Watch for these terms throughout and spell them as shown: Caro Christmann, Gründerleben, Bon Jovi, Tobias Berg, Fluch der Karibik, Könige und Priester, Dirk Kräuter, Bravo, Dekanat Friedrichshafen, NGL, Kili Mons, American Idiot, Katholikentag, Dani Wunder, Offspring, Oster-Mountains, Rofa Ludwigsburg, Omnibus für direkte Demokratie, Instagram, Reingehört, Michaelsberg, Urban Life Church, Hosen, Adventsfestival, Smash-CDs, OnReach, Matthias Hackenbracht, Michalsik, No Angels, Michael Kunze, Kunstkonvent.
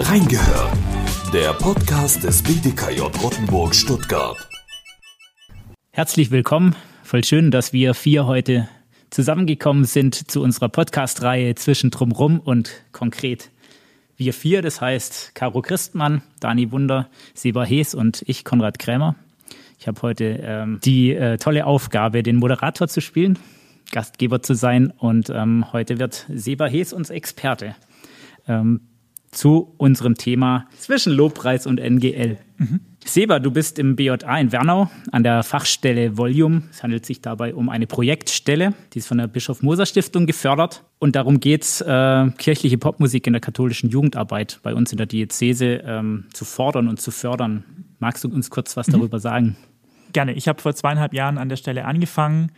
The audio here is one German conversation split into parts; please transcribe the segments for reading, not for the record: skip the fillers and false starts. Reingehört, der Podcast des BDKJ Rottenburg Stuttgart. Herzlich willkommen, voll schön, dass wir vier heute zusammengekommen sind zu unserer Podcast-Reihe Zwischendrumrum und konkret wir vier, das heißt Caro Christmann, Dani Wunder, Seba Hes und ich, Konrad Krämer. Ich habe heute die tolle Aufgabe, den Moderator zu spielen, Gastgeber zu sein und heute wird Seba Hes uns Experte zu unserem Thema zwischen Lobpreis und NGL. Mhm. Seba, du bist im BJA in Wernau an der Fachstelle Volume. Es handelt sich dabei um eine Projektstelle, die ist von der Bischof-Moser-Stiftung gefördert. Und darum geht es, kirchliche Popmusik in der katholischen Jugendarbeit bei uns in der Diözese zu fordern und zu fördern. Magst du uns kurz was darüber sagen? Gerne. Ich habe vor 2,5 Jahren an der Stelle angefangen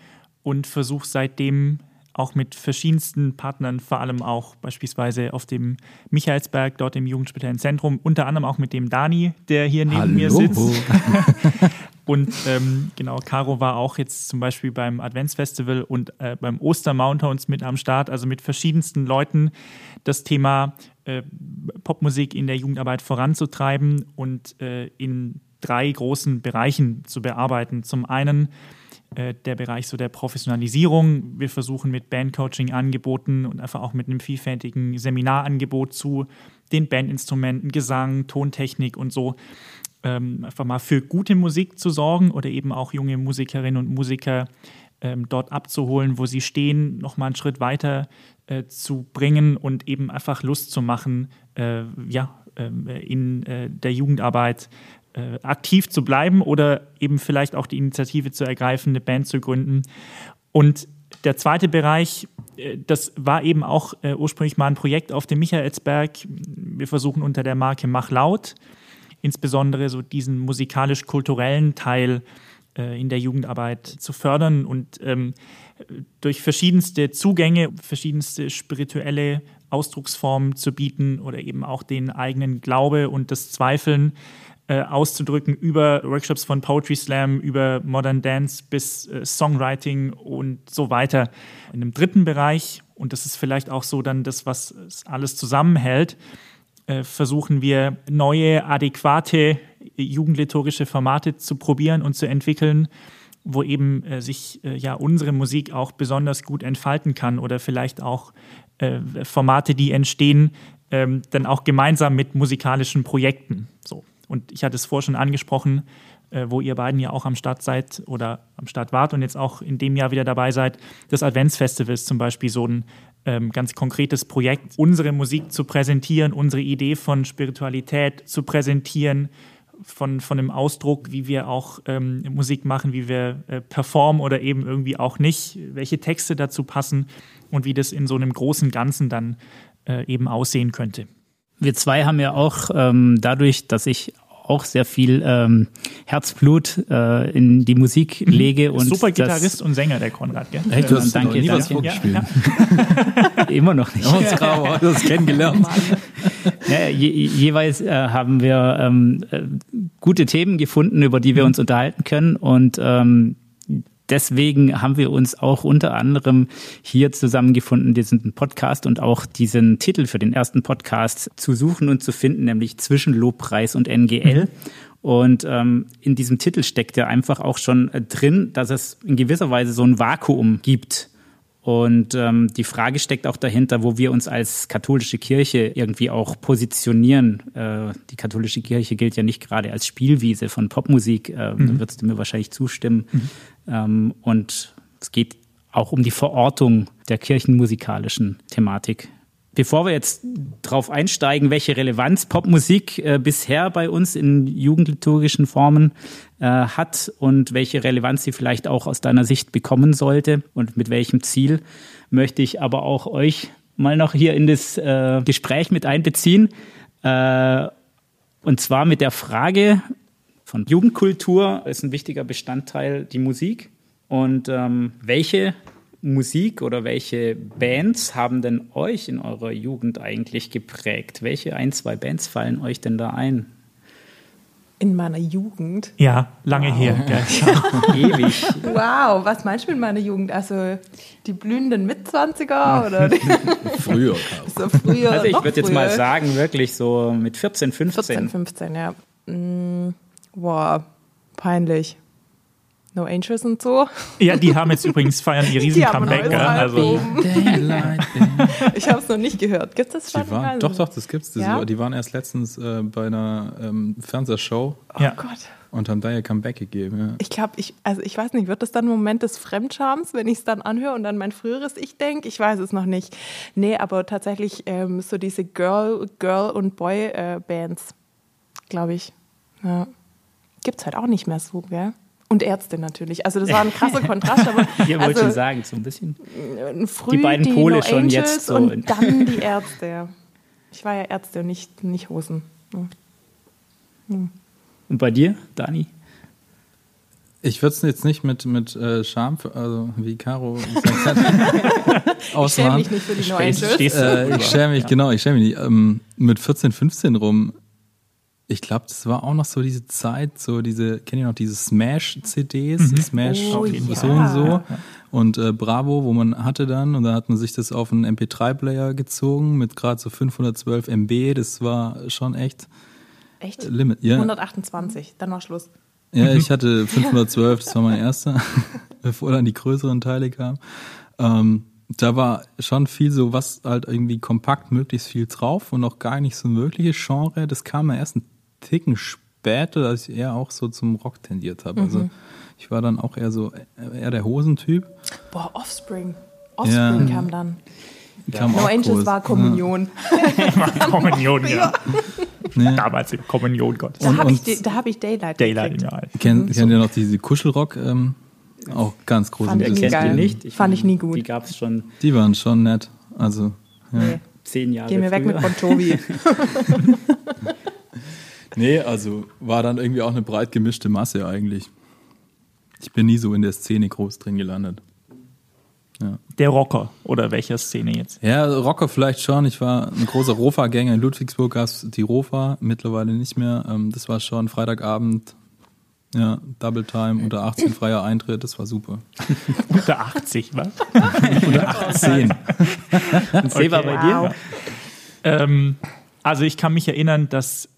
und versuche seitdem auch mit verschiedensten Partnern, vor allem auch beispielsweise auf dem Michaelsberg, dort im Jugendspital im Zentrum, unter anderem auch mit dem Dani, der hier neben mir sitzt. Und genau, Caro war auch jetzt zum Beispiel beim Adventsfestival und beim Oster-Mountains mit am Start, also mit verschiedensten Leuten das Thema Popmusik in der Jugendarbeit voranzutreiben und in 3 großen Bereichen zu bearbeiten. Zum einen der Bereich so der Professionalisierung. Wir versuchen mit Bandcoaching-Angeboten und einfach auch mit einem vielfältigen Seminarangebot zu den Bandinstrumenten, Gesang, Tontechnik und so einfach mal für gute Musik zu sorgen oder eben auch junge Musikerinnen und Musiker dort abzuholen, wo sie stehen, nochmal einen Schritt weiter zu bringen und eben einfach Lust zu machen, in der Jugendarbeit aktiv zu bleiben oder eben vielleicht auch die Initiative zu ergreifen, eine Band zu gründen. Und der zweite Bereich, das war eben auch ursprünglich mal ein Projekt auf dem Michaelsberg. Wir versuchen unter der Marke Mach laut insbesondere so diesen musikalisch-kulturellen Teil in der Jugendarbeit zu fördern und durch verschiedenste Zugänge, verschiedenste spirituelle Ausdrucksformen zu bieten oder eben auch den eigenen Glaube und das Zweifeln auszudrücken über Workshops von Poetry Slam, über Modern Dance bis Songwriting und so weiter. In einem dritten Bereich, und das ist vielleicht auch so dann das, was alles zusammenhält, versuchen wir neue, adäquate jugendliturgische Formate zu probieren und zu entwickeln, wo eben sich unsere Musik auch besonders gut entfalten kann oder vielleicht auch Formate, die entstehen, dann auch gemeinsam mit musikalischen Projekten. So. Und ich hatte es vorher schon angesprochen, wo ihr beiden ja auch am Start seid oder am Start wart und jetzt auch in dem Jahr wieder dabei seid. Das Adventsfestival ist zum Beispiel so ein ganz konkretes Projekt, unsere Musik zu präsentieren, unsere Idee von Spiritualität zu präsentieren, von dem Ausdruck, wie wir auch Musik machen, wie wir performen oder eben irgendwie auch nicht, welche Texte dazu passen und wie das in so einem großen Ganzen dann eben aussehen könnte. Wir zwei haben ja auch dadurch, dass ich auch sehr viel Herzblut in die Musik lege. Und super Gitarrist und Sänger, der Konrad, gell? Hey, du hast danke, nie was vorgespielt. Ja. Immer noch nicht. Oh, Trauer, du hast kennengelernt. Ja, jeweils haben wir gute Themen gefunden, über die wir uns unterhalten können und deswegen haben wir uns auch unter anderem hier zusammengefunden, diesen Podcast und auch diesen Titel für den ersten Podcast zu suchen und zu finden, nämlich zwischen Lobpreis und NGL. Mhm. Und in diesem Titel steckt ja einfach auch schon drin, dass es in gewisser Weise so ein Vakuum gibt. Und die Frage steckt auch dahinter, wo wir uns als katholische Kirche irgendwie auch positionieren. Die katholische Kirche gilt ja nicht gerade als Spielwiese von Popmusik, da würdest du mir wahrscheinlich zustimmen. Mhm. Und es geht auch um die Verortung der kirchenmusikalischen Thematik. Bevor wir jetzt drauf einsteigen, welche Relevanz Popmusik bisher bei uns in jugendliturgischen Formen hat und welche Relevanz sie vielleicht auch aus deiner Sicht bekommen sollte und mit welchem Ziel, möchte ich aber auch euch mal noch hier in das Gespräch mit einbeziehen. Und zwar mit der Frage von Jugendkultur ist ein wichtiger Bestandteil die Musik und welche Musik oder welche Bands haben denn euch in eurer Jugend eigentlich geprägt? Welche 1, 2 Bands fallen euch denn da ein? In meiner Jugend? Ja, lange her. Ja. Ewig. Wow, was meinst du mit meiner Jugend? Also die blühenden Mitzwanziger? Oder? Früher. So früher. Also ich würde jetzt mal sagen, wirklich so mit 14, 15. 14, 15, ja. Wow, peinlich. No Angels und so. Ja, die haben jetzt übrigens feiern die Riesen-Comeback. Also. Ich habe es noch nicht gehört. Gibt es das schon? Doch, das gibt's. Ja? Die waren erst letztens bei einer Fernsehshow. Oh ja. Gott. Und haben da ihr Comeback gegeben. Ja. Ich glaube, ich weiß nicht, wird das dann ein Moment des Fremdschams, wenn ich es dann anhöre und dann mein früheres Ich denke? Ich weiß es noch nicht. Nee, aber tatsächlich so diese Girl- und Boy-Bands, glaube ich. Ja. Gibt's halt auch nicht mehr so, gell? Und Ärzte natürlich. Also das war ein krasser Kontrast. Aber ihr wollt schon sagen, so ein bisschen früh die beiden Pole No schon jetzt so. Und dann die Ärzte. Ich war ja Ärzte und nicht Hosen. Hm. Und bei dir, Dani? Ich würde es jetzt nicht mit Scham, also wie Caro gesagt hat, ausmachen. Ich schäme mich nicht für die No Angels. Ich schäme mich nicht. Mit 14, 15 rum. Ich glaube, das war auch noch so diese Zeit, kennt ihr noch diese Smash-CDs, Smash-Versionen. Und Bravo, wo man hatte dann, und dann hat man sich das auf einen MP3-Player gezogen mit gerade so 512 MB, das war schon echt? Limit. Ja. 128, dann war Schluss. Ja, ich hatte 512, das war mein erster, bevor dann die größeren Teile kamen. Da war schon viel so, was halt irgendwie kompakt möglichst viel drauf und noch gar nicht so ein wirkliches Genre, das kam ja erst ein Ticken später, als ich eher auch so zum Rock tendiert habe. Mhm. Also ich war dann auch eher der Hosentyp. Boah, Offspring ja. Kam dann. Ja. No Angels groß. War Kommunion. War Kommunion. Nee. Damals im Kommunion Gottes. Da hab ich Daylight gekriegt. Kennt ihr noch diese Kuschelrock? Auch ganz groß. Fand ich nicht. Fand ich nie gut. Die gab's schon. Die waren schon nett. Also ja. Nee. 10 Jahre Geh mir früher. Weg mit Bon Jovi. Nee, also war dann irgendwie auch eine breit gemischte Masse eigentlich. Ich bin nie so in der Szene groß drin gelandet. Ja. Der Rocker oder welcher Szene jetzt? Ja, Rocker vielleicht schon. Ich war ein großer Rofa-Gänger. In Ludwigsburg gab es die Rofa, mittlerweile nicht mehr. Das war schon Freitagabend. Ja, Double Time, unter 18 freier Eintritt, das war super. Unter 80, was? Unter 18. Und Seba, okay, bei dir? Wow. Also ich kann mich erinnern, dass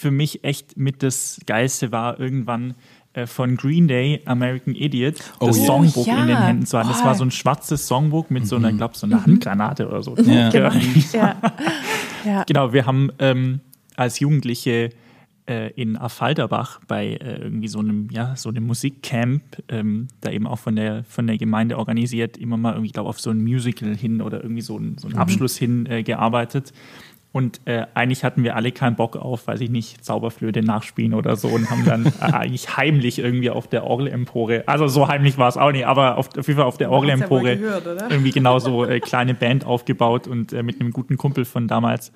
für mich echt mit das Geilste war, irgendwann von Green Day, American Idiot, das Songbook in den Händen zu haben. Das war so ein schwarzes Songbook mit so einer, glaube ich, so einer Handgranate oder so. Ja. Genau. Ja. Genau, wir haben als Jugendliche in Affalterbach bei irgendwie so einem Musikcamp, da eben auch von der Gemeinde organisiert, immer mal irgendwie, glaube auf so ein Musical hin oder irgendwie so einen Abschluss hin gearbeitet. Und eigentlich hatten wir alle keinen Bock auf, weiß ich nicht, Zauberflöte nachspielen oder so und haben dann eigentlich heimlich irgendwie auf der Orgelempore, also so heimlich war es auch nicht, aber auf jeden Fall auf der Orgelempore irgendwie genau so kleine Band aufgebaut und mit einem guten Kumpel von damals,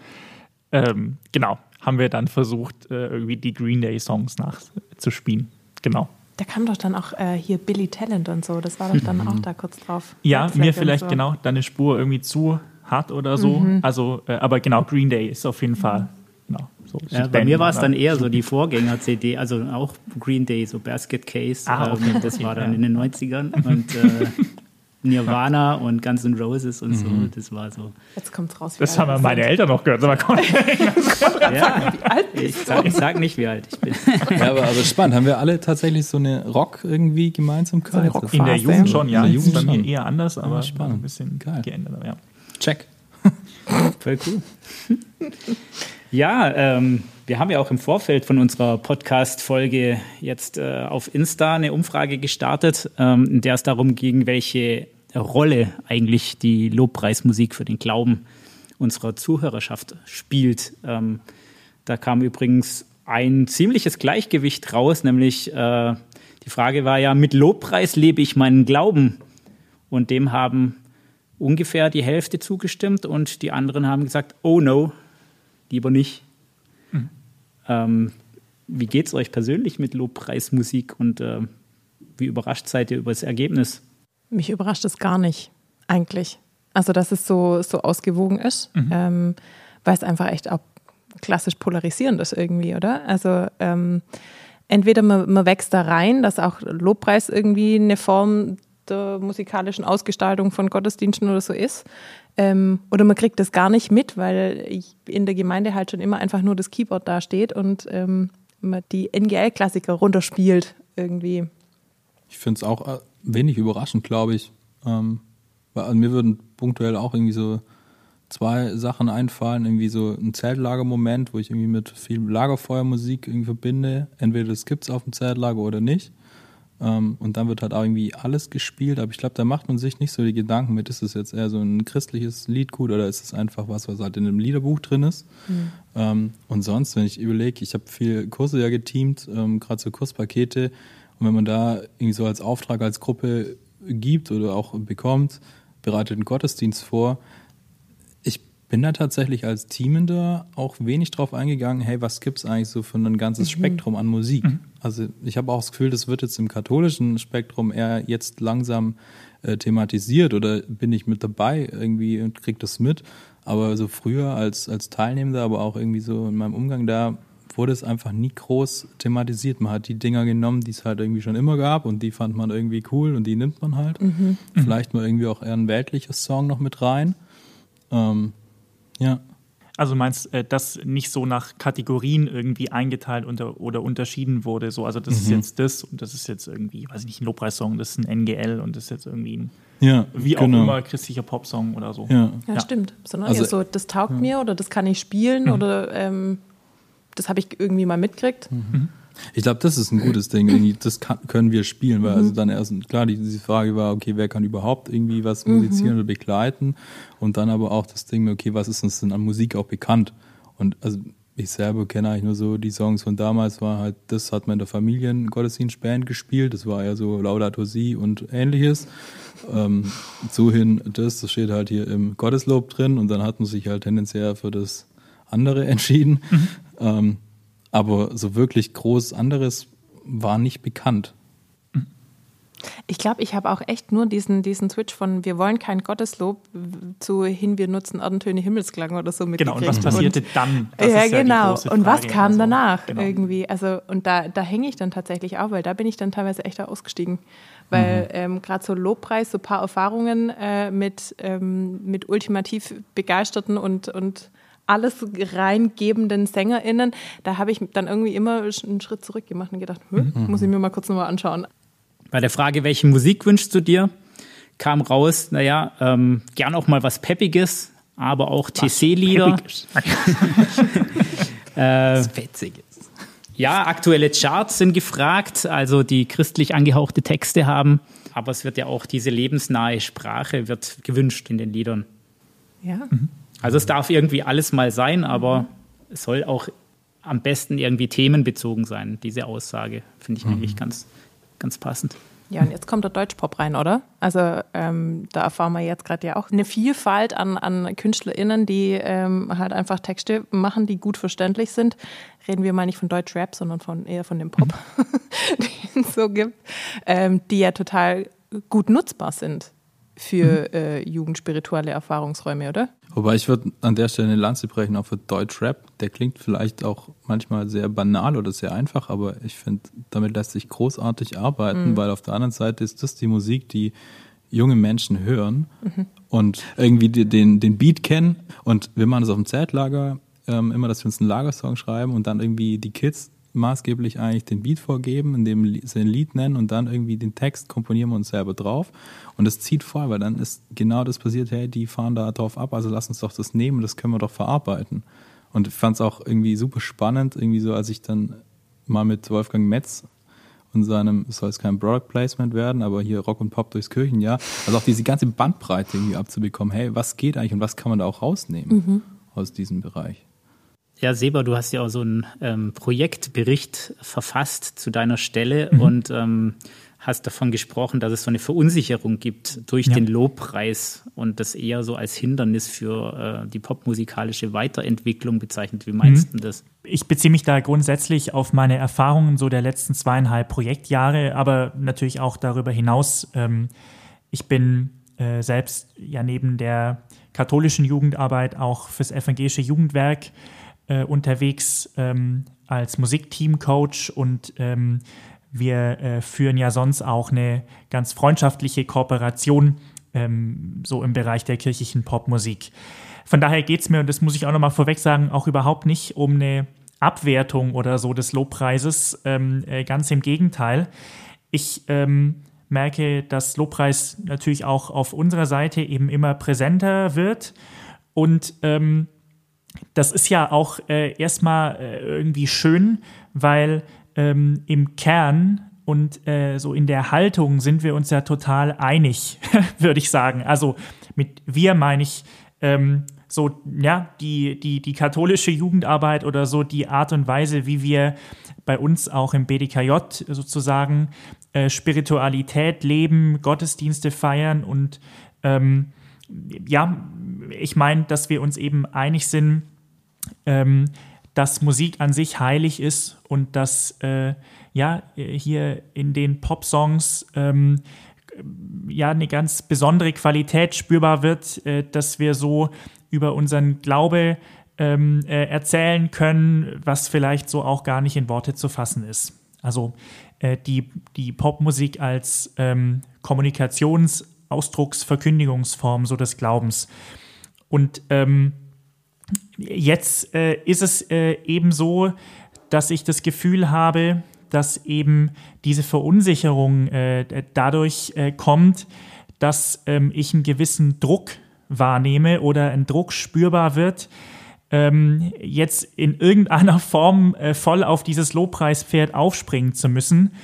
genau, haben wir dann versucht, irgendwie die Green Day Songs nachzuspielen, genau. Da kam doch dann auch hier Billy Talent und so, das war doch dann auch da kurz drauf. Ja, mir vielleicht so. Genau, deine Spur irgendwie zu hart oder so. Mhm. Also, aber genau, Green Day ist auf jeden Fall. Genau, so ja, bei mir war es dann eher so die Vorgänger-CD, also auch Green Day, so Basket Case. Okay. Das war dann in den 90ern. Und Nirvana und Guns N' Roses und so. Das war so. Jetzt kommt's raus. Das haben meine Eltern noch gehört. Aber wie alt bist du? Ich sag nicht, wie alt ich bin. Ja, aber spannend. Haben wir alle tatsächlich so eine Rock irgendwie Gemeinsamkeit? So in der Jugend schon, ja. In der Jugend bei mir eher anders, aber spannend. Ein bisschen geändert. Aber ja. Check. Voll cool. Ja, wir haben ja auch im Vorfeld von unserer Podcast-Folge jetzt auf Insta eine Umfrage gestartet, in der es darum ging, welche Rolle eigentlich die Lobpreismusik für den Glauben unserer Zuhörerschaft spielt. Da kam übrigens ein ziemliches Gleichgewicht raus, nämlich die Frage war ja, mit Lobpreis lebe ich meinen Glauben. Und dem haben ungefähr die Hälfte zugestimmt und die anderen haben gesagt, oh no, lieber nicht. Mhm. Wie geht es euch persönlich mit Lobpreismusik und wie überrascht seid ihr über das Ergebnis? Mich überrascht es gar nicht, eigentlich. Also, dass es so ausgewogen ist, weil es einfach echt auch klassisch Polarisierendes irgendwie, oder? Also entweder man wächst da rein, dass auch Lobpreis irgendwie eine Form der musikalischen Ausgestaltung von Gottesdiensten oder so ist, oder man kriegt das gar nicht mit, weil in der Gemeinde halt schon immer einfach nur das Keyboard dasteht und man die NGL-Klassiker runterspielt irgendwie. Ich finde es auch wenig überraschend, glaube ich. Weil mir würden punktuell auch irgendwie so zwei Sachen einfallen, irgendwie so ein Zeltlager-Moment, wo ich irgendwie mit viel Lagerfeuermusik irgendwie verbinde. Entweder das gibt's auf dem Zeltlager oder nicht. Und dann wird halt auch irgendwie alles gespielt. Aber ich glaube, da macht man sich nicht so die Gedanken mit, ist es jetzt eher so ein christliches Lied gut oder ist es einfach was halt in einem Liederbuch drin ist. Mhm. Und sonst, wenn ich überlege, ich habe viel Kurse ja geteamt, gerade so Kurspakete. Und wenn man da irgendwie so als Auftrag, als Gruppe gibt oder auch bekommt, bereitet einen Gottesdienst vor. Ich bin da tatsächlich als Teamender auch wenig drauf eingegangen, hey, was gibt es eigentlich so für ein ganzes Spektrum an Musik? Mhm. Also ich habe auch das Gefühl, das wird jetzt im katholischen Spektrum eher jetzt langsam thematisiert oder bin ich mit dabei irgendwie und kriege das mit. Aber so früher als Teilnehmender, aber auch irgendwie so in meinem Umgang da, wurde es einfach nie groß thematisiert. Man hat die Dinger genommen, die es halt irgendwie schon immer gab und die fand man irgendwie cool und die nimmt man halt. Mhm. Vielleicht mal irgendwie auch eher ein weltliches Song noch mit rein. Ja. Also meinst du, dass nicht so nach Kategorien irgendwie eingeteilt oder unterschieden wurde? So, also das ist jetzt das und das ist jetzt irgendwie, weiß ich nicht, ein Lobpreissong, das ist ein NGL und das ist jetzt irgendwie ein, auch immer, christlicher Popsong oder so. Ja. Stimmt. Sondern also, so, das taugt mir oder das kann ich spielen oder das habe ich irgendwie mal mitgekriegt. Mhm. Ich glaube, das ist ein gutes Ding. Irgendwie, das können wir spielen, weil also dann erst, klar, diese Frage war, okay, wer kann überhaupt irgendwie was musizieren oder begleiten? Und dann aber auch das Ding, okay, was ist uns denn an Musik auch bekannt? Und also ich selber kenne eigentlich nur so die Songs von damals, war halt, das hat man in der Familiengottesdienstband gespielt, das war ja so Laudato Si und ähnliches. So hin, das steht halt hier im Gotteslob drin und dann hat man sich halt tendenziell für das andere entschieden. Mhm. Aber so wirklich groß anderes war nicht bekannt. Ich glaube, ich habe auch echt nur diesen Switch von wir wollen kein Gotteslob zu hin, wir nutzen Erdentöne Himmelsklang oder so mitgekriegt. Genau, und was passierte dann? Das ist ja genau. Die große Frage. Und was kam danach irgendwie? Also, und da hänge ich dann tatsächlich auch, weil da bin ich dann teilweise echt ausgestiegen. Weil gerade so Lobpreis, so ein paar Erfahrungen mit ultimativ begeisterten und alles reingebenden SängerInnen, da habe ich dann irgendwie immer einen Schritt zurück gemacht und gedacht, muss ich mir mal kurz nochmal anschauen. Bei der Frage, welche Musik wünschst du dir, kam raus, gern auch mal was Peppiges, aber auch TC-Lieder. Was Witziges. Ja, aktuelle Charts sind gefragt, also die christlich angehauchte Texte haben, aber es wird ja auch diese lebensnahe Sprache wird gewünscht in den Liedern. Ja. Mhm. Also es darf irgendwie alles mal sein, aber es soll auch am besten irgendwie themenbezogen sein, diese Aussage. Finde ich eigentlich ganz passend. Ja, und jetzt kommt der Deutschpop rein, oder? Also da erfahren wir jetzt gerade ja auch eine Vielfalt an KünstlerInnen, die halt einfach Texte machen, die gut verständlich sind. Reden wir mal nicht von Deutschrap, sondern eher von dem Pop, den es so gibt, die ja total gut nutzbar sind für jugendspirituelle Erfahrungsräume, oder? Wobei ich würde an der Stelle eine Lanze brechen, auch für Deutschrap. Der klingt vielleicht auch manchmal sehr banal oder sehr einfach, aber ich finde, damit lässt sich großartig arbeiten, weil auf der anderen Seite ist das die Musik, die junge Menschen hören und irgendwie den Beat kennen. Und wir machen das auf dem Zeltlager immer, dass wir uns einen Lagersong schreiben und dann irgendwie die Kids maßgeblich eigentlich den Beat vorgeben, indem sie ein Lied nennen und dann irgendwie den Text komponieren wir uns selber drauf. Und das zieht voll, weil dann ist genau das passiert, hey, die fahren da drauf ab, also lass uns doch das nehmen, das können wir doch verarbeiten. Und ich fand es auch irgendwie super spannend, irgendwie so, als ich dann mal mit Wolfgang Metz und seinem, soll es kein Product Placement werden, aber hier Rock und Pop durchs Kirchenjahr, also auch diese ganze Bandbreite irgendwie abzubekommen, hey, was geht eigentlich und was kann man da auch rausnehmen aus diesem Bereich? Ja, Seba, du hast ja auch so einen Projektbericht verfasst zu deiner Stelle und hast davon gesprochen, dass es so eine Verunsicherung gibt durch den Lobpreis und das eher so als Hindernis für die popmusikalische Weiterentwicklung bezeichnet. Wie meinst du das? Ich beziehe mich da grundsätzlich auf meine Erfahrungen so der letzten 2,5 Projektjahre, aber natürlich auch darüber hinaus. Ich bin selbst ja neben der katholischen Jugendarbeit auch fürs evangelische Jugendwerk unterwegs als Musikteamcoach und wir führen ja sonst auch eine ganz freundschaftliche Kooperation so im Bereich der kirchlichen Popmusik. Von daher geht es mir, und das muss ich auch nochmal vorweg sagen, auch überhaupt nicht um eine Abwertung oder so des Lobpreises, ganz im Gegenteil. Ich merke, dass Lobpreis natürlich auch auf unserer Seite eben immer präsenter wird und das ist ja auch erstmal irgendwie schön, weil im Kern und so in der Haltung sind wir uns ja total einig, würde ich sagen. Also mit wir meine ich so, ja, die katholische Jugendarbeit oder so, die Art und Weise, wie wir bei uns auch im BDKJ sozusagen Spiritualität leben, Gottesdienste feiern und ja, ich meine, dass wir uns eben einig sind, dass Musik an sich heilig ist und dass ja hier in den Popsongs ja eine ganz besondere Qualität spürbar wird, dass wir so über unseren Glaube erzählen können, was vielleicht so auch gar nicht in Worte zu fassen ist. Also die Popmusik als Kommunikations- Ausdrucksverkündigungsform so des Glaubens. Und jetzt ist es eben so, dass ich das Gefühl habe, dass eben diese Verunsicherung dadurch kommt, dass ich einen gewissen Druck wahrnehme oder ein Druck spürbar wird, jetzt in irgendeiner Form voll auf dieses Lobpreispferd aufspringen zu müssen,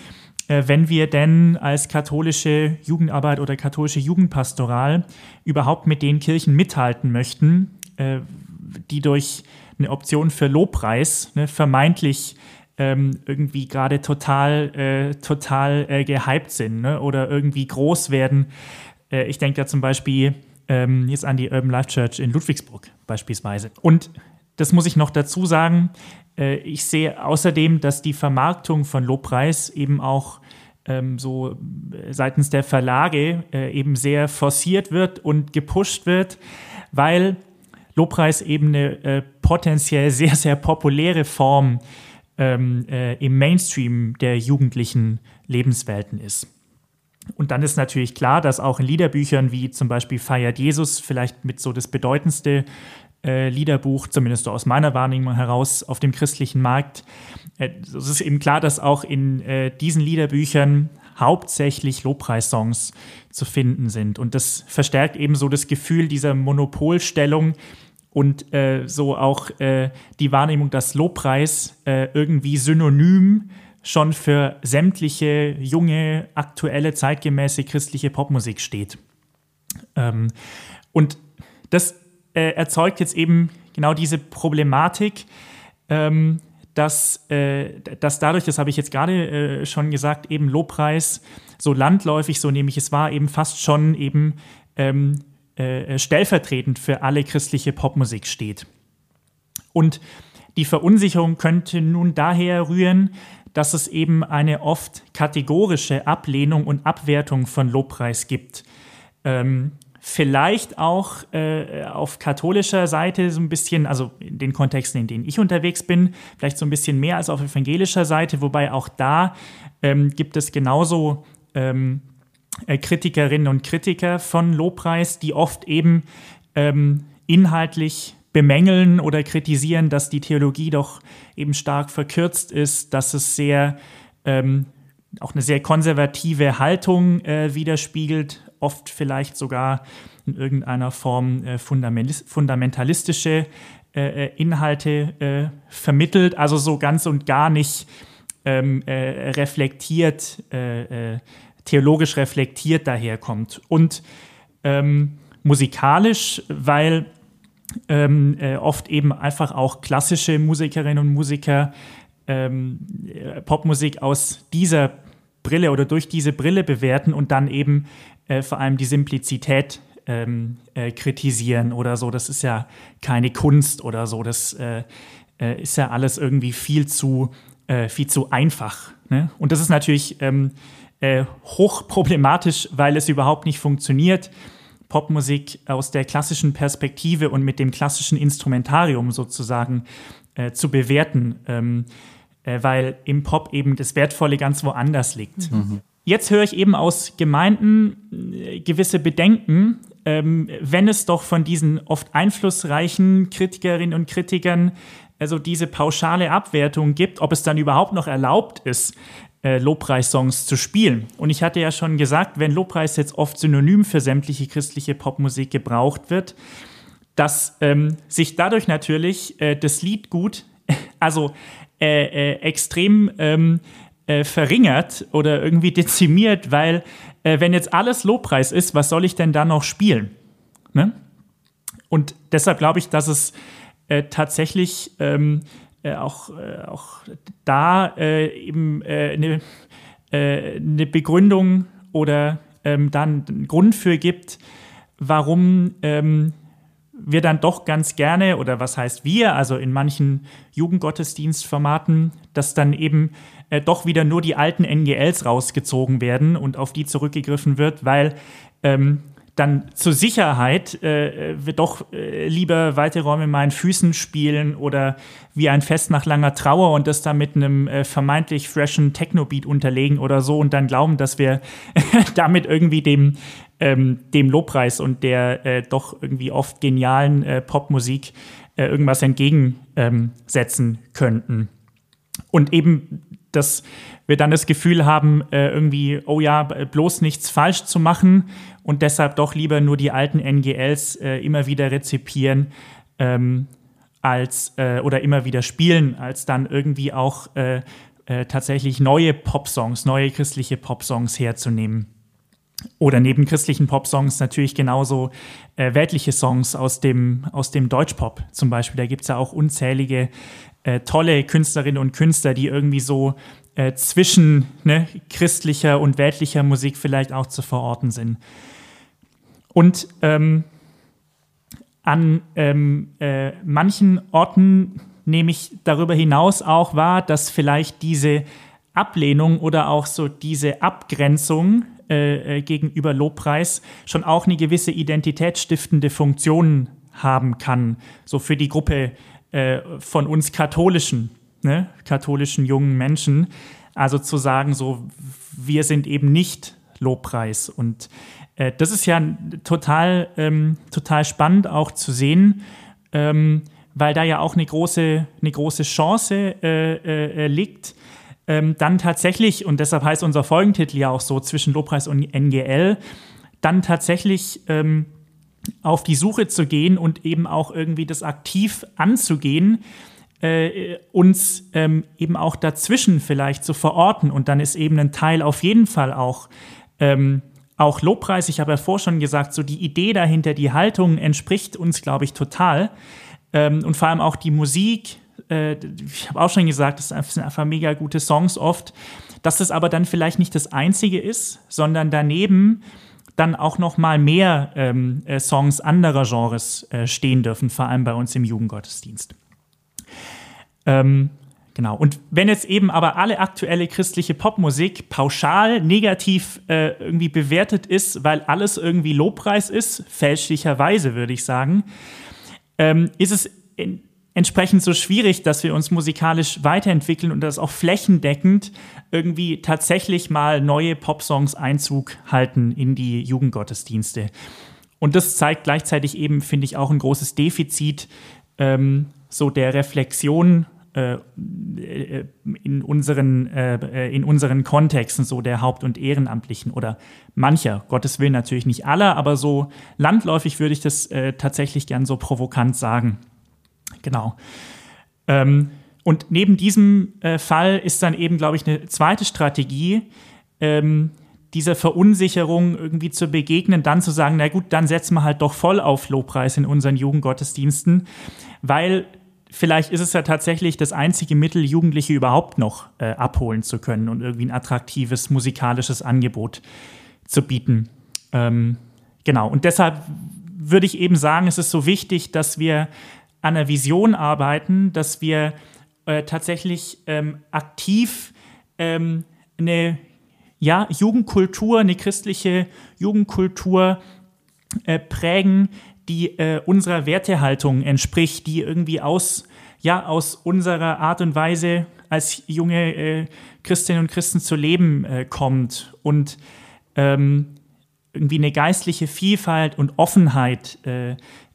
wenn wir denn als katholische Jugendarbeit oder katholische Jugendpastoral überhaupt mit den Kirchen mithalten möchten, die durch eine Option für Lobpreis vermeintlich irgendwie gerade total gehypt sind oder irgendwie groß werden. Ich denke da zum Beispiel jetzt an die Urban Life Church in Ludwigsburg beispielsweise. Und das muss ich noch dazu sagen, ich sehe außerdem, dass die Vermarktung von Lobpreis eben auch so seitens der Verlage eben sehr forciert wird und gepusht wird, weil Lobpreis eben eine potenziell sehr, sehr populäre Form im Mainstream der jugendlichen Lebenswelten ist. Und dann ist natürlich klar, dass auch in Liederbüchern wie zum Beispiel Feiert Jesus vielleicht mit so das bedeutendste Liederbuch, zumindest so aus meiner Wahrnehmung heraus, auf dem christlichen Markt. Es ist eben klar, dass auch in diesen Liederbüchern hauptsächlich Lobpreissongs zu finden sind. Und das verstärkt eben so das Gefühl dieser Monopolstellung und so auch die Wahrnehmung, dass Lobpreis irgendwie synonym schon für sämtliche junge, aktuelle, zeitgemäße christliche Popmusik steht. Und das erzeugt jetzt eben genau diese Problematik, dass dadurch, das habe ich jetzt gerade schon gesagt, eben Lobpreis so landläufig, so nehme ich es wahr, eben fast schon eben stellvertretend für alle christliche Popmusik steht. Und die Verunsicherung könnte nun daher rühren, dass es eben eine oft kategorische Ablehnung und Abwertung von Lobpreis gibt. Vielleicht auch auf katholischer Seite so ein bisschen, also in den Kontexten, in denen ich unterwegs bin, vielleicht so ein bisschen mehr als auf evangelischer Seite, wobei auch da gibt es genauso Kritikerinnen und Kritiker von Lobpreis, die oft eben inhaltlich bemängeln oder kritisieren, dass die Theologie doch eben stark verkürzt ist, dass es sehr auch eine sehr konservative Haltung widerspiegelt, oft vielleicht sogar in irgendeiner Form fundamentalistische Inhalte vermittelt, also so ganz und gar nicht reflektiert, theologisch reflektiert daherkommt. Und musikalisch, weil oft eben einfach auch klassische Musikerinnen und Musiker Popmusik aus dieser Brille oder durch diese Brille bewerten und dann eben vor allem die Simplizität kritisieren oder so. Das ist ja keine Kunst oder so. Das ist ja alles irgendwie viel zu einfach, ne? Und das ist natürlich hochproblematisch, weil es überhaupt nicht funktioniert, Popmusik aus der klassischen Perspektive und mit dem klassischen Instrumentarium sozusagen zu bewerten, weil im Pop eben das Wertvolle ganz woanders liegt. Mhm. Jetzt höre ich eben aus Gemeinden gewisse Bedenken, wenn es doch von diesen oft einflussreichen Kritikerinnen und Kritikern also diese pauschale Abwertung gibt, ob es dann überhaupt noch erlaubt ist, Lobpreissongs zu spielen. Und ich hatte ja schon gesagt, wenn Lobpreis jetzt oft synonym für sämtliche christliche Popmusik gebraucht wird, dass sich dadurch natürlich das Liedgut extrem verringert oder irgendwie dezimiert, weil wenn jetzt alles Lobpreis ist, was soll ich denn dann noch spielen? Ne? Und deshalb glaube ich, dass es tatsächlich auch da eben eine Begründung oder dann einen Grund für gibt, warum wir dann doch ganz gerne, oder was heißt wir, also in manchen Jugendgottesdienstformaten, dass dann eben doch wieder nur die alten NGLs rausgezogen werden und auf die zurückgegriffen wird, weil dann zur Sicherheit wir doch lieber weite Räume in meinen Füßen spielen oder wie ein Fest nach langer Trauer und das dann mit einem vermeintlich freshen Techno-Beat unterlegen oder so und dann glauben, dass wir damit irgendwie dem Lobpreis und der doch irgendwie oft genialen Popmusik irgendwas entgegensetzen könnten. Und eben, dass wir dann das Gefühl haben, irgendwie, oh ja, bloß nichts falsch zu machen und deshalb doch lieber nur die alten NGLs immer wieder rezipieren oder immer wieder spielen, als dann irgendwie auch tatsächlich neue Popsongs, neue christliche Popsongs herzunehmen. Oder neben christlichen Popsongs natürlich genauso weltliche Songs aus dem Deutschpop zum Beispiel. Da gibt es ja auch unzählige tolle Künstlerinnen und Künstler, die irgendwie so zwischen christlicher und weltlicher Musik vielleicht auch zu verorten sind. Und an manchen Orten nehme ich darüber hinaus auch wahr, dass vielleicht diese Ablehnung oder auch so diese Abgrenzung gegenüber Lobpreis schon auch eine gewisse identitätsstiftende Funktion haben kann, so für die Gruppe von uns katholischen jungen Menschen, also zu sagen, so wir sind eben nicht Lobpreis. Und das ist ja total spannend auch zu sehen, weil da ja auch eine große Chance liegt, dann tatsächlich, und deshalb heißt unser Folgentitel ja auch so, zwischen Lobpreis und NGL, dann tatsächlich auf die Suche zu gehen und eben auch irgendwie das aktiv anzugehen, uns eben auch dazwischen vielleicht zu verorten. Und dann ist eben ein Teil auf jeden Fall auch Lobpreis. Ich habe ja vorher schon gesagt, so die Idee dahinter, die Haltung entspricht uns, glaube ich, total. Und vor allem auch die Musik. Ich habe auch schon gesagt, das sind einfach mega gute Songs oft. Dass das aber dann vielleicht nicht das Einzige ist, sondern daneben dann auch noch mal mehr Songs anderer Genres stehen dürfen, vor allem bei uns im Jugendgottesdienst. Genau. Und wenn jetzt eben aber alle aktuelle christliche Popmusik pauschal negativ irgendwie bewertet ist, weil alles irgendwie Lobpreis ist, fälschlicherweise würde ich sagen, ist es entsprechend so schwierig, dass wir uns musikalisch weiterentwickeln und dass auch flächendeckend irgendwie tatsächlich mal neue Popsongs Einzug halten in die Jugendgottesdienste. Und das zeigt gleichzeitig eben, finde ich, auch ein großes Defizit so der Reflexion in unseren Kontexten, so der Haupt- und Ehrenamtlichen oder mancher, Gottes Willen natürlich nicht aller, aber so landläufig würde ich das tatsächlich gern so provokant sagen. Genau. Und neben diesem Fall ist dann eben, glaube ich, eine zweite Strategie, dieser Verunsicherung irgendwie zu begegnen, dann zu sagen, na gut, dann setzen wir halt doch voll auf Lobpreis in unseren Jugendgottesdiensten, weil vielleicht ist es ja tatsächlich das einzige Mittel, Jugendliche überhaupt noch abholen zu können und irgendwie ein attraktives musikalisches Angebot zu bieten. Genau. Und deshalb würde ich eben sagen, es ist so wichtig, dass wir an der Vision arbeiten, dass wir tatsächlich aktiv eine Jugendkultur, eine christliche Jugendkultur prägen, die unserer Wertehaltung entspricht, die irgendwie aus ja, aus unserer Art und Weise als junge Christinnen und Christen zu leben kommt und irgendwie eine geistliche Vielfalt und Offenheit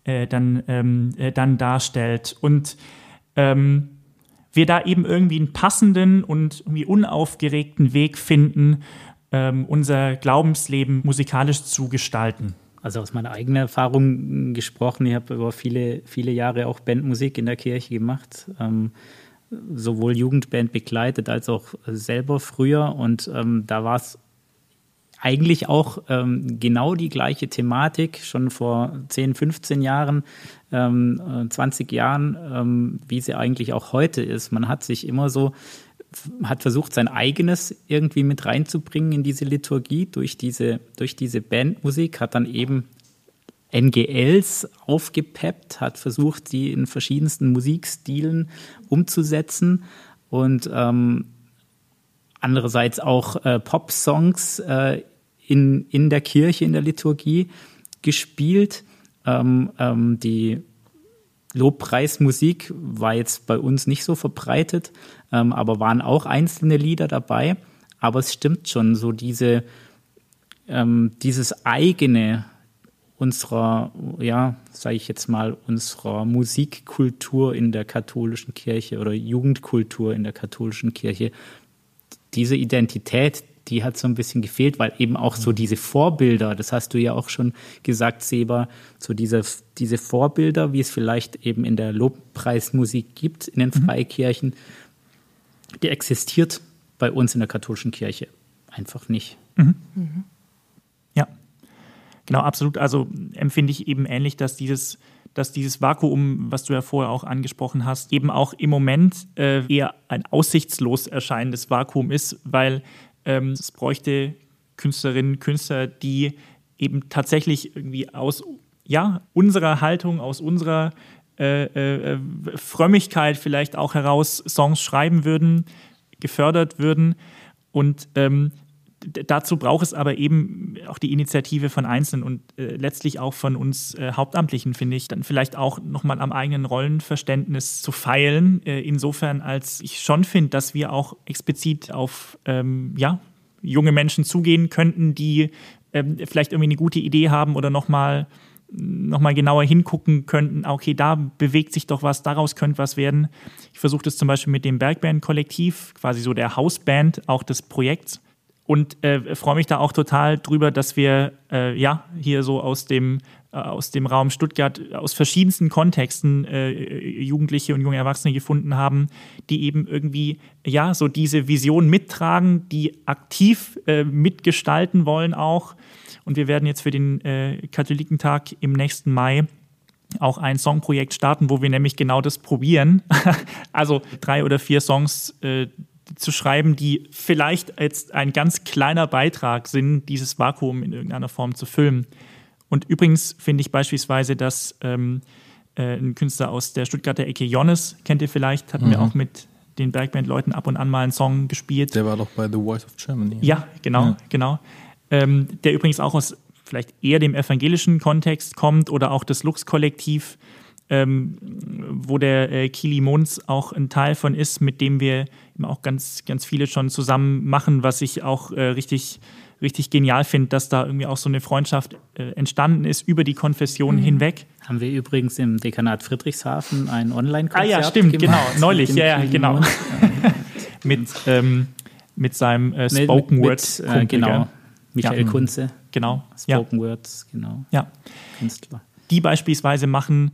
dann darstellt. Und wir da eben irgendwie einen passenden und irgendwie unaufgeregten Weg finden, unser Glaubensleben musikalisch zu gestalten. Also aus meiner eigenen Erfahrung gesprochen, ich habe über viele Jahre auch Bandmusik in der Kirche gemacht, sowohl Jugendband begleitet als auch selber früher. Und da war es eigentlich auch genau die gleiche Thematik, schon vor 10, 15 Jahren, 20 Jahren, wie sie eigentlich auch heute ist. Man hat sich immer so, hat versucht, sein eigenes irgendwie mit reinzubringen in diese Liturgie durch diese Bandmusik, hat dann eben NGLs aufgepeppt, hat versucht, die in verschiedensten Musikstilen umzusetzen und andererseits auch Pop-Songs in der Kirche, in der Liturgie gespielt. Die Lobpreismusik war jetzt bei uns nicht so verbreitet, aber waren auch einzelne Lieder dabei. Aber es stimmt schon, so dieses eigene unserer Musikkultur in der katholischen Kirche oder Jugendkultur in der katholischen Kirche, diese Identität, die hat so ein bisschen gefehlt, weil eben auch so diese Vorbilder, das hast du ja auch schon gesagt, Seba, so diese Vorbilder, wie es vielleicht eben in der Lobpreismusik gibt, in den Freikirchen, die existiert bei uns in der katholischen Kirche einfach nicht. Mhm. Mhm. Ja, genau, absolut. Also empfinde ich eben ähnlich, dass dieses Vakuum, was du ja vorher auch angesprochen hast, eben auch im Moment eher ein aussichtslos erscheinendes Vakuum ist, weil es bräuchte Künstlerinnen, Künstler, die eben tatsächlich irgendwie aus unserer Haltung, aus unserer Frömmigkeit vielleicht auch heraus Songs schreiben würden, gefördert würden. Und dazu braucht es aber eben auch die Initiative von Einzelnen und letztlich auch von uns Hauptamtlichen, finde ich, dann vielleicht auch nochmal am eigenen Rollenverständnis zu feilen. Insofern, als ich schon finde, dass wir auch explizit auf junge Menschen zugehen könnten, die vielleicht irgendwie eine gute Idee haben oder nochmal genauer hingucken könnten, okay, da bewegt sich doch was, daraus könnte was werden. Ich versuche das zum Beispiel mit dem Bergband-Kollektiv, quasi so der Hausband auch des Projekts. Und freue mich da auch total drüber, dass wir hier so aus dem Raum Stuttgart aus verschiedensten Kontexten Jugendliche und junge Erwachsene gefunden haben, die eben irgendwie so diese Vision mittragen, die aktiv mitgestalten wollen auch. Und wir werden jetzt für den Katholikentag im nächsten Mai auch ein Songprojekt starten, wo wir nämlich genau das probieren. Also 3 oder 4 Songs zu schreiben, die vielleicht jetzt ein ganz kleiner Beitrag sind, dieses Vakuum in irgendeiner Form zu füllen. Und übrigens finde ich beispielsweise, dass ein Künstler aus der Stuttgarter Ecke, Jonas, kennt ihr vielleicht, hatten wir auch mit den Bergband-Leuten ab und an mal einen Song gespielt. Der war doch bei The Voice of Germany. Ja, genau, ja. Genau. Der übrigens auch aus vielleicht eher dem evangelischen Kontext kommt oder auch das Lux-Kollektiv, wo der Kili Mons auch ein Teil von ist, mit dem wir eben auch ganz, ganz viele schon zusammen machen, was ich auch richtig genial finde, dass da irgendwie auch so eine Freundschaft entstanden ist über die Konfession hinweg. Haben wir übrigens im Dekanat Friedrichshafen ein Online-Konzert gemacht. Ah ja, stimmt, gemacht, genau, neulich, ja, genau. Mit seinem Spoken Words. Genau, Michael Kunze. Genau. Spoken Words, genau. Ja. Künstler. Die beispielsweise machen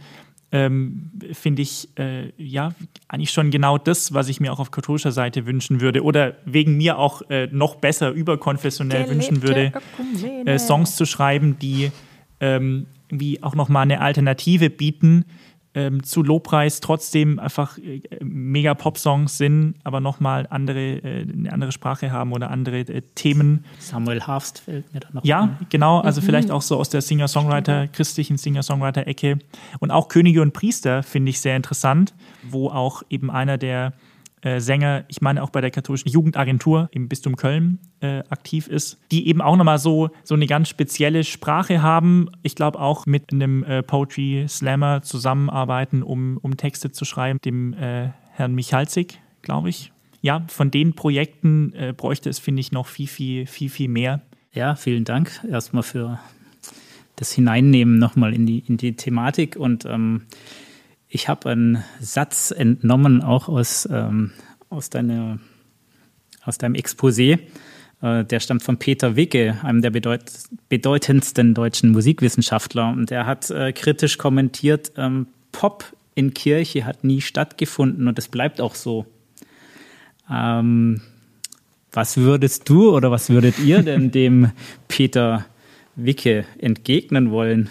finde ich eigentlich schon genau das, was ich mir auch auf katholischer Seite wünschen würde oder wegen mir auch noch besser überkonfessionell wünschen würde, Songs zu schreiben, die irgendwie auch nochmal eine Alternative bieten zu Lobpreis, trotzdem einfach mega Pop-Songs sind, aber nochmal eine andere Sprache haben oder andere Themen. Samuel Harfst fällt mir da noch ein. Genau, also vielleicht auch so aus der christlichen Singer-Songwriter-Ecke. Und auch Könige und Priester finde ich sehr interessant, wo auch eben einer der Sänger, ich meine auch bei der katholischen Jugendagentur im Bistum Köln aktiv ist, die eben auch nochmal so eine ganz spezielle Sprache haben. Ich glaube auch mit einem Poetry Slammer zusammenarbeiten, um Texte zu schreiben, dem Herrn Michalsik, glaube ich. Ja, von den Projekten bräuchte es, finde ich, noch viel mehr. Ja, vielen Dank erstmal für das Hineinnehmen nochmal in die Thematik. Und ich habe einen Satz entnommen, auch aus deinem Exposé. Der stammt von Peter Wicke, einem der bedeutendsten deutschen Musikwissenschaftler. Und er hat kritisch kommentiert, Pop in Kirche hat nie stattgefunden und es bleibt auch so. Was würdest du oder was würdet ihr denn dem Peter Wicke entgegnen wollen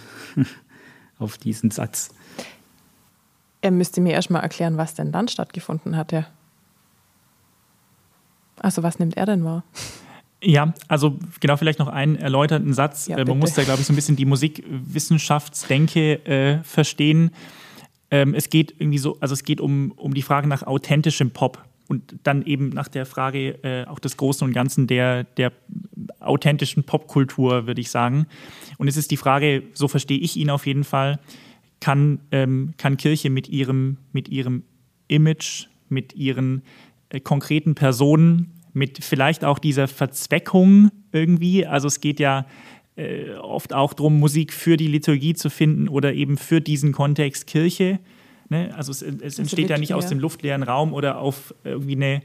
auf diesen Satz? Er müsste mir erstmal erklären, was denn dann stattgefunden hatte. Also was nimmt er denn wahr? Ja, also genau, vielleicht noch einen erläuternden Satz. Ja, man muss da, glaube ich, so ein bisschen die Musikwissenschaftsdenke verstehen. Es geht irgendwie so, also es geht um die Frage nach authentischem Pop. Und dann eben nach der Frage auch des Großen und Ganzen der authentischen Popkultur, würde ich sagen. Und es ist die Frage, so verstehe ich ihn auf jeden Fall, kann Kirche mit ihrem Image, mit ihren konkreten Personen, mit vielleicht auch dieser Verzweckung irgendwie, also es geht ja oft auch darum, Musik für die Liturgie zu finden oder eben für diesen Kontext Kirche. Ne? Also es entsteht ja nicht aus dem luftleeren Raum oder auf irgendwie eine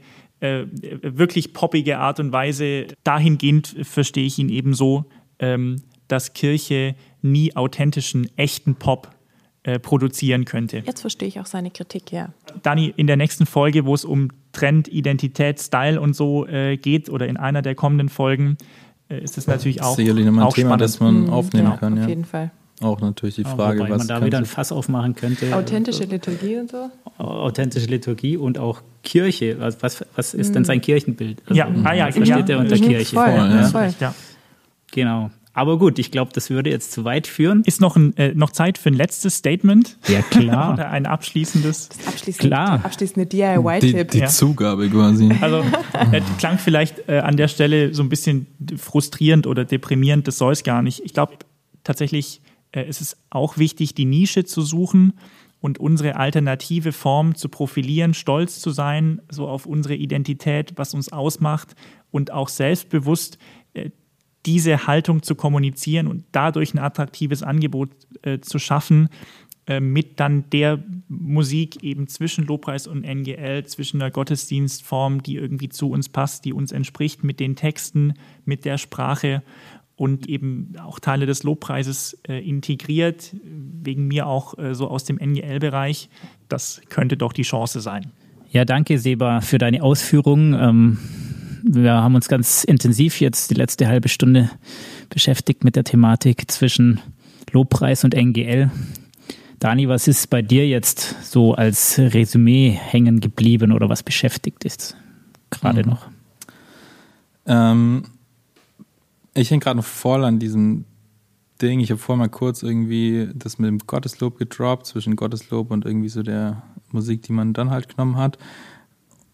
wirklich poppige Art und Weise. Dahingehend verstehe ich ihn eben so, dass Kirche nie authentischen, echten Pop produzieren könnte. Jetzt verstehe ich auch seine Kritik, ja. Dani, in der nächsten Folge, wo es um Trend, Identität, Style und so geht oder in einer der kommenden Folgen, ist es natürlich auch spannend. Das ist sicherlich nochmal ein Thema, das man aufnehmen kann. Auf jeden Fall. Auch natürlich die Frage, wobei man da wieder ein Fass aufmachen könnte. Authentische Liturgie und so? Authentische Liturgie und auch Kirche. Was ist denn sein Kirchenbild? Also, ja, versteht er unter Kirche. Voll. Genau. Aber gut, ich glaube, das würde jetzt zu weit führen. Ist noch Zeit für ein letztes Statement? Ja, klar. Oder ein abschließendes? Das abschließende DIY-Tipp. Die Zugabe quasi. Also, klang vielleicht an der Stelle so ein bisschen frustrierend oder deprimierend. Das soll es gar nicht. Ich glaube tatsächlich, es ist auch wichtig, die Nische zu suchen und unsere alternative Form zu profilieren, stolz zu sein, so auf unsere Identität, was uns ausmacht und auch selbstbewusst diese Haltung zu kommunizieren und dadurch ein attraktives Angebot zu schaffen, mit dann der Musik eben zwischen Lobpreis und NGL, zwischen der Gottesdienstform, die irgendwie zu uns passt, die uns entspricht, mit den Texten, mit der Sprache und eben auch Teile des Lobpreises integriert, wegen mir auch so aus dem NGL-Bereich. Das könnte doch die Chance sein. Ja, danke Seba für deine Ausführungen. Wir haben uns ganz intensiv jetzt die letzte halbe Stunde beschäftigt mit der Thematik zwischen Lobpreis und NGL. Dani, was ist bei dir jetzt so als Resümee hängen geblieben oder was beschäftigt ist gerade noch? Ich hänge gerade noch voll an diesem Ding. Ich habe vorhin mal kurz irgendwie das mit dem Gotteslob gedroppt, zwischen Gotteslob und irgendwie so der Musik, die man dann halt genommen hat.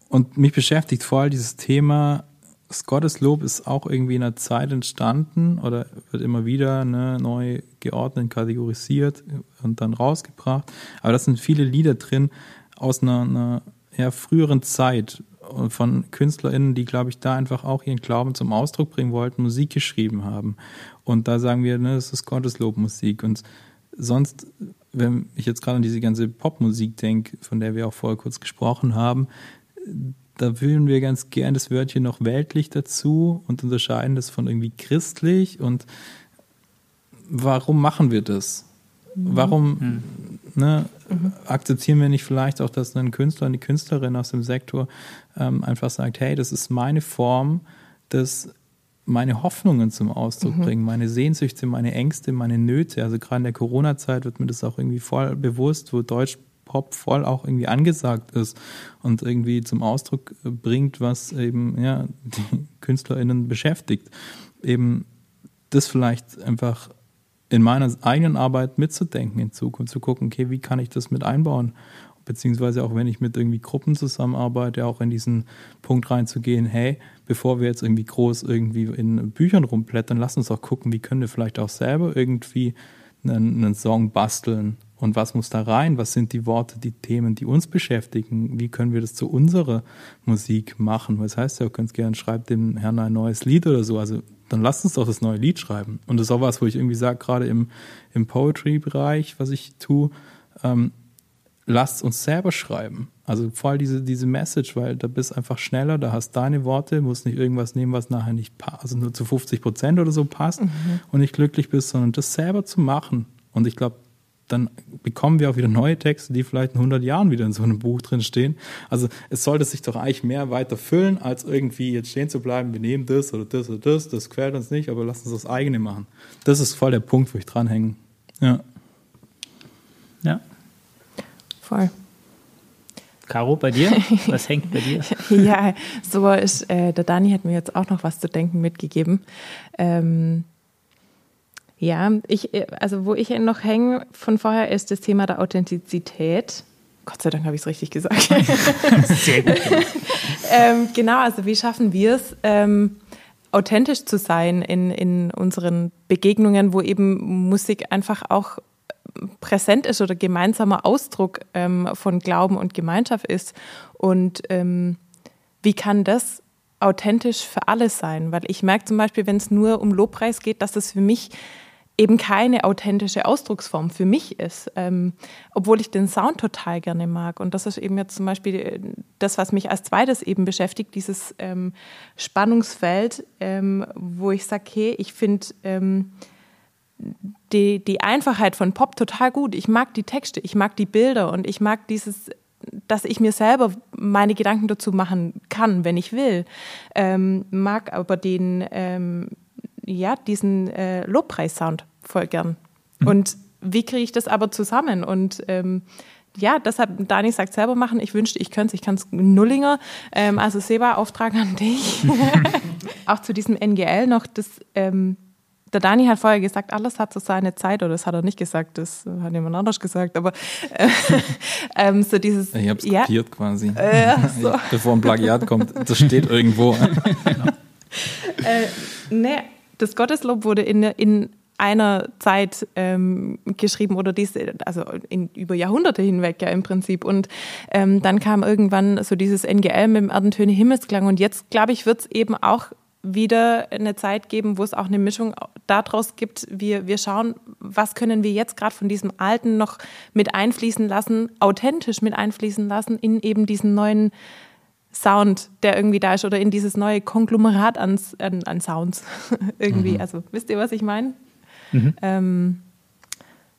Und mich beschäftigt vor allem dieses Thema, das Gotteslob ist auch irgendwie in einer Zeit entstanden oder wird immer wieder neu geordnet, kategorisiert und dann rausgebracht. Aber da sind viele Lieder drin aus einer früheren Zeit von KünstlerInnen, die, glaube ich, da einfach auch ihren Glauben zum Ausdruck bringen wollten, Musik geschrieben haben. Und da sagen wir, das ist Gotteslobmusik. Und sonst, wenn ich jetzt gerade an diese ganze Popmusik denke, von der wir auch vorher kurz gesprochen haben, da würden wir ganz gern das Wörtchen noch weltlich dazu und unterscheiden das von irgendwie christlich. Und warum machen wir das? Warum akzeptieren wir nicht vielleicht auch, dass ein Künstler und eine Künstlerin aus dem Sektor einfach sagt, hey, das ist meine Form, das meine Hoffnungen zum Ausdruck bringen, meine Sehnsüchte, meine Ängste, meine Nöte. Also gerade in der Corona-Zeit wird mir das auch irgendwie voll bewusst, wo Deutsch Pop voll auch irgendwie angesagt ist und irgendwie zum Ausdruck bringt, was eben die KünstlerInnen beschäftigt. Eben das vielleicht einfach in meiner eigenen Arbeit mitzudenken in Zukunft, zu gucken, okay, wie kann ich das mit einbauen? beziehungsweise auch wenn ich mit irgendwie Gruppen zusammenarbeite, auch in diesen Punkt reinzugehen, hey, bevor wir jetzt irgendwie groß irgendwie in Büchern rumblättern, lass uns auch gucken, wie können wir vielleicht auch selber irgendwie einen Song basteln und was muss da rein, was sind die Worte, die Themen, die uns beschäftigen, wie können wir das zu unserer Musik machen, weil es heißt ja auch ganz gern, schreibt dem Herrn ein neues Lied oder so, also dann lasst uns doch das neue Lied schreiben. Und das ist auch was, wo ich irgendwie sage, gerade im Poetry-Bereich, was ich tue, lasst uns selber schreiben. Also vor allem diese Message, weil da bist einfach schneller, da hast deine Worte, musst nicht irgendwas nehmen, was nachher nicht passt, also nur zu 50% oder so passt und nicht glücklich bist, sondern das selber zu machen. Und ich glaube, dann bekommen wir auch wieder neue Texte, die vielleicht in 100 Jahren wieder in so einem Buch drin stehen. Also es sollte sich doch eigentlich mehr weiter füllen, als irgendwie jetzt stehen zu bleiben, wir nehmen das oder das oder das, das quält uns nicht, aber lass uns das eigene machen. Das ist voll der Punkt, wo ich dranhänge. Ja. Voll. Caro, bei dir? Was hängt bei dir? Ja, so ist, der Dani hat mir jetzt auch noch was zu denken mitgegeben. Ja, wo ich noch hänge von vorher ist das Thema der Authentizität. Gott sei Dank habe ich es richtig gesagt. Sehr gut. Genau, also wie schaffen wir es, authentisch zu sein in unseren Begegnungen, wo eben Musik einfach auch präsent ist oder gemeinsamer Ausdruck von Glauben und Gemeinschaft ist. Und wie kann das authentisch für alle sein? Weil ich merke zum Beispiel, wenn es nur um Lobpreis geht, dass das für mich eben keine authentische Ausdrucksform für mich ist, obwohl ich den Sound total gerne mag. Und das ist eben jetzt zum Beispiel das, was mich als zweites eben beschäftigt, dieses Spannungsfeld, wo ich sage, hey, ich finde die Einfachheit von Pop total gut. Ich mag die Texte, ich mag die Bilder und ich mag dieses, dass ich mir selber meine Gedanken dazu machen kann, wenn ich will. Mag aber diesen Lobpreis-Sound voll gern. Mhm. Und wie kriege ich das aber zusammen? Und deshalb, Dani sagt, selber machen. Ich wünschte, ich kann es Nullinger. Also Seba, Auftrag an dich. Auch zu diesem NGL noch, das der Dani hat vorher gesagt, alles hat so seine Zeit, oder das hat er nicht gesagt, das hat jemand anders gesagt, aber so dieses... Ich habe es kopiert quasi, so. Bevor ein Plagiat kommt, das steht irgendwo. Genau. Das Gotteslob wurde in einer Zeit geschrieben oder über Jahrhunderte hinweg ja im Prinzip. Und dann kam irgendwann so dieses NGL mit dem Erdentöne Himmelsklang und jetzt, glaube ich, wird es eben auch wieder eine Zeit geben, wo es auch eine Mischung daraus gibt, wir schauen, was können wir jetzt gerade von diesem Alten noch mit einfließen lassen, authentisch mit einfließen lassen in eben diesen neuen Sound, der irgendwie da ist oder in dieses neue Konglomerat an Sounds irgendwie. Mhm. Also wisst ihr, was ich meine? Mhm.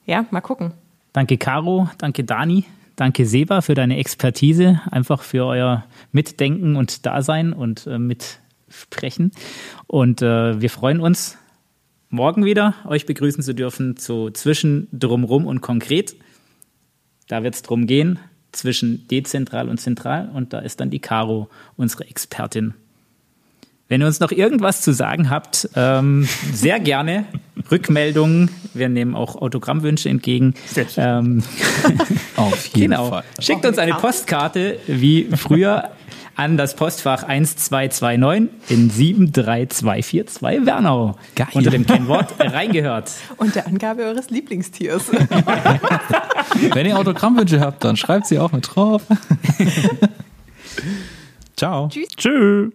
Mal gucken. Danke Caro, danke Dani. Danke Seba für deine Expertise, einfach für euer Mitdenken und Dasein und Mitsprechen. Und wir freuen uns, morgen wieder euch begrüßen zu dürfen zu Zwischendrumrum und konkret. Da wird es drum gehen, zwischen dezentral und zentral. Und da ist dann die Caro, unsere Expertin. Wenn ihr uns noch irgendwas zu sagen habt, sehr gerne Rückmeldungen. Wir nehmen auch Autogrammwünsche entgegen. Auf jeden Fall. Schickt uns eine Postkarte, wie früher, an das Postfach 1229 in 73242 Wernau. Geil. Unter dem Kennwort Reingehört. Und der Angabe eures Lieblingstiers. Wenn ihr Autogrammwünsche habt, dann schreibt sie auch mit drauf. Ciao. Tschüss. Tschüss.